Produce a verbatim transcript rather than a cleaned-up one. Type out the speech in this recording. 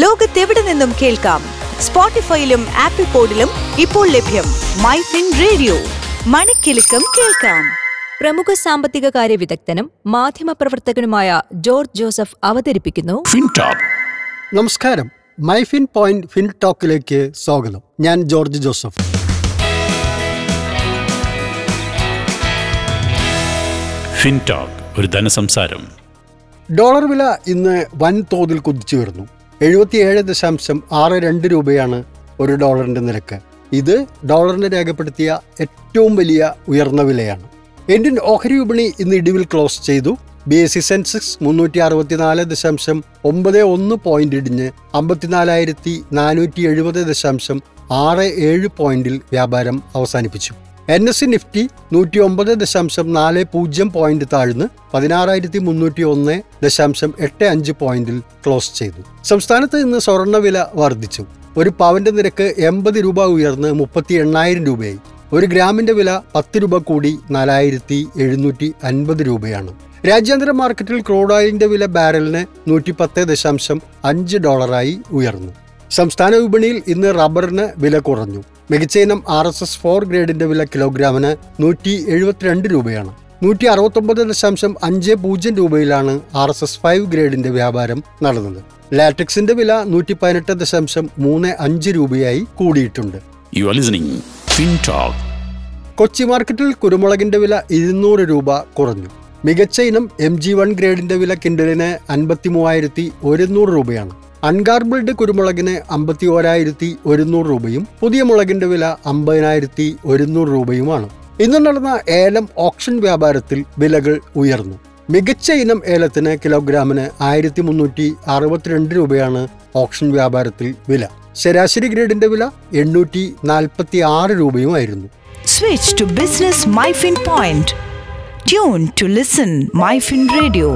ലോകത്തെവിടെ നിന്നും കേൾക്കാം. സ്പോട്ടിഫൈയിലും ആപ്പിൾ പോഡിലും ഇപ്പോൾ ലഭ്യം. മൈഫിൻ റേഡിയോ, മണിക്കെലക്കം കേൾക്കാം. പ്രമുഖ സാമ്പത്തിക കാര്യ വിദഗ്ധനും മാധ്യമപ്രവർത്തകനുമായ ജോർജ് ജോസഫ് അവതരിപ്പിക്കുന്നു ഫിൻടോക്ക്. നമസ്കാരം, മൈഫിൻ പോയിന്റ് ഫിൻടോക്കിലേക്ക് സ്വാഗതം. ഞാൻ ജോർജ് ജോസഫ്. ഫിൻടോക്ക്, ഒരു ധനസംസാരം. ഡോളർ വില ഇന്ന് വൻതോതിൽ കുതിച്ചു ഉയർന്നു. എഴുപത്തിയേഴ് ദശാംശം ആറ് രണ്ട് രൂപയാണ് ഒരു ഡോളറിന്റെ നിരക്ക്. ഇത് ഡോളറിന് രേഖപ്പെടുത്തിയ ഏറ്റവും വലിയ ഓഹരി വിലയാണ്. ഇന്ത്യൻ ഓഹരി വിപണി ഇന്ന് ഇടിവിൽ ക്ലോസ് ചെയ്തു. ബി എസ് ഇ സെൻസെക്സ് മുന്നൂറ്റി അറുപത്തിനാല് ദശാംശം ഒമ്പത് ഒന്ന് പോയിന്റ് ഇടിഞ്ഞ് അമ്പത്തിനാലായിരത്തി നാനൂറ്റി എഴുപത് ദശാംശം ആറ് ഏഴ് പോയിന്റിൽ വ്യാപാരം അവസാനിപ്പിച്ചു. എൻ എസ് ഇ നിഫ്റ്റി നൂറ്റി ഒമ്പത് ദശാംശം നാല് പൂജ്യം പോയിന്റ് താഴ്ന്ന് പതിനാറായിരത്തി മുന്നൂറ്റി ഒന്ന് ദശാംശം എട്ട് അഞ്ച് പോയിന്റിൽ ക്ലോസ് ചെയ്തു. സംസ്ഥാനത്ത് ഇന്ന് സ്വർണ്ണവില വർദ്ധിച്ചു. ഒരു പവന്റെ നിരക്ക് എൺപത് രൂപ ഉയർന്ന് മുപ്പത്തി എണ്ണായിരം രൂപയായി. ഒരു ഗ്രാമിന്റെ വില പത്ത് രൂപ കൂടി നാലായിരത്തി എഴുന്നൂറ്റി അൻപത് രൂപയാണ്. രാജ്യാന്തര മാർക്കറ്റിൽ ക്രൂഡ് ഓയിലിന്റെ വില ബാരലിന് നൂറ്റി പത്ത് ദശാംശം അഞ്ച് ഡോളറായി ഉയർന്നു. സംസ്ഥാന വിപണിയിൽ ഇന്ന് റബ്ബറിന് വില കുറഞ്ഞു. മികച്ച ഇനം ആർ എസ് എസ് ഫോർ ഗ്രേഡിന്റെ വില കിലോഗ്രാമിന് നൂറ്റി എഴുപത്തിരണ്ട് രൂപയാണ്. നൂറ്റി അറുപത്തൊമ്പത് ദശാംശം അഞ്ച് പൂജ്യം രൂപയിലാണ് ആർ എസ് എസ് ഫൈവ് ഗ്രേഡിന്റെ വ്യാപാരം നടന്നത്. ലാറ്റക്സിന്റെ വില നൂറ്റി പതിനെട്ട് ദശാംശം മൂന്ന് അഞ്ച് രൂപയായി കൂടിയിട്ടുണ്ട്. കൊച്ചി മാർക്കറ്റിൽ കുരുമുളകിന്റെ വില ഇരുന്നൂറ് രൂപ കുറഞ്ഞു. മികച്ച ഇനം എം ജി വൺ ഗ്രേഡിന്റെ വില കിൻഡലിന് അൻപത്തി മൂവായിരത്തി ഒരുന്നൂറ് രൂപയാണ്. അൺഗാർബിൾഡ് കുരുമുളകിന് അമ്പത്തി ഓരായിരത്തി ഒരുന്നൂറ് രൂപയും പുതിയ മുളകിന്റെ വില അമ്പതിനായിരത്തി ഒരുന്നൂറ് രൂപയുമാണ്. ഇന്ന് നടന്ന ഏലം ഓപ്ഷൻ വ്യാപാരത്തിൽ വിലകൾ ഉയർന്നു. മികച്ച ഇനം ഏലത്തിന് കിലോഗ്രാമിന് ആയിരത്തി മുന്നൂറ്റി അറുപത്തിരണ്ട് രൂപയാണ് ഓപ്ഷൻ വ്യാപാരത്തിൽ വില. ശരാശരി ഗ്രേഡിന്റെ വില എണ്ണൂറ്റി നാൽപ്പത്തി ആറ് രൂപയുമായിരുന്നു. Switch to business MyFin point. Tune to listen MyFin radio.